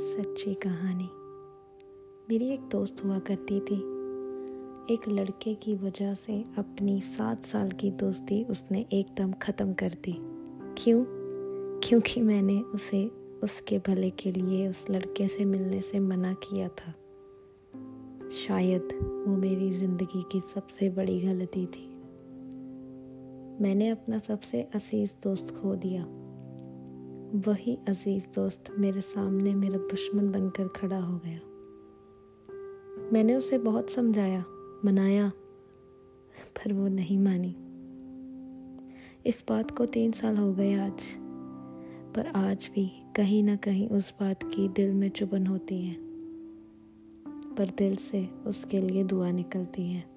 सच्ची कहानी। मेरी एक दोस्त हुआ करती थी। एक लड़के की वजह से अपनी 7 साल की दोस्ती उसने एकदम ख़त्म कर दी। क्यों? क्योंकि मैंने उसे उसके भले के लिए उस लड़के से मिलने से मना किया था। शायद वो मेरी ज़िंदगी की सबसे बड़ी गलती थी। मैंने अपना सबसे अजीज़ दोस्त खो दिया। वही अजीज़ दोस्त मेरे सामने मेरा दुश्मन बनकर खड़ा हो गया। मैंने उसे बहुत समझाया, मनाया, पर वो नहीं मानी। इस बात को 3 साल हो गए आज, पर आज भी कहीं ना कहीं उस बात की दिल में चुभन होती है, पर दिल से उसके लिए दुआ निकलती है।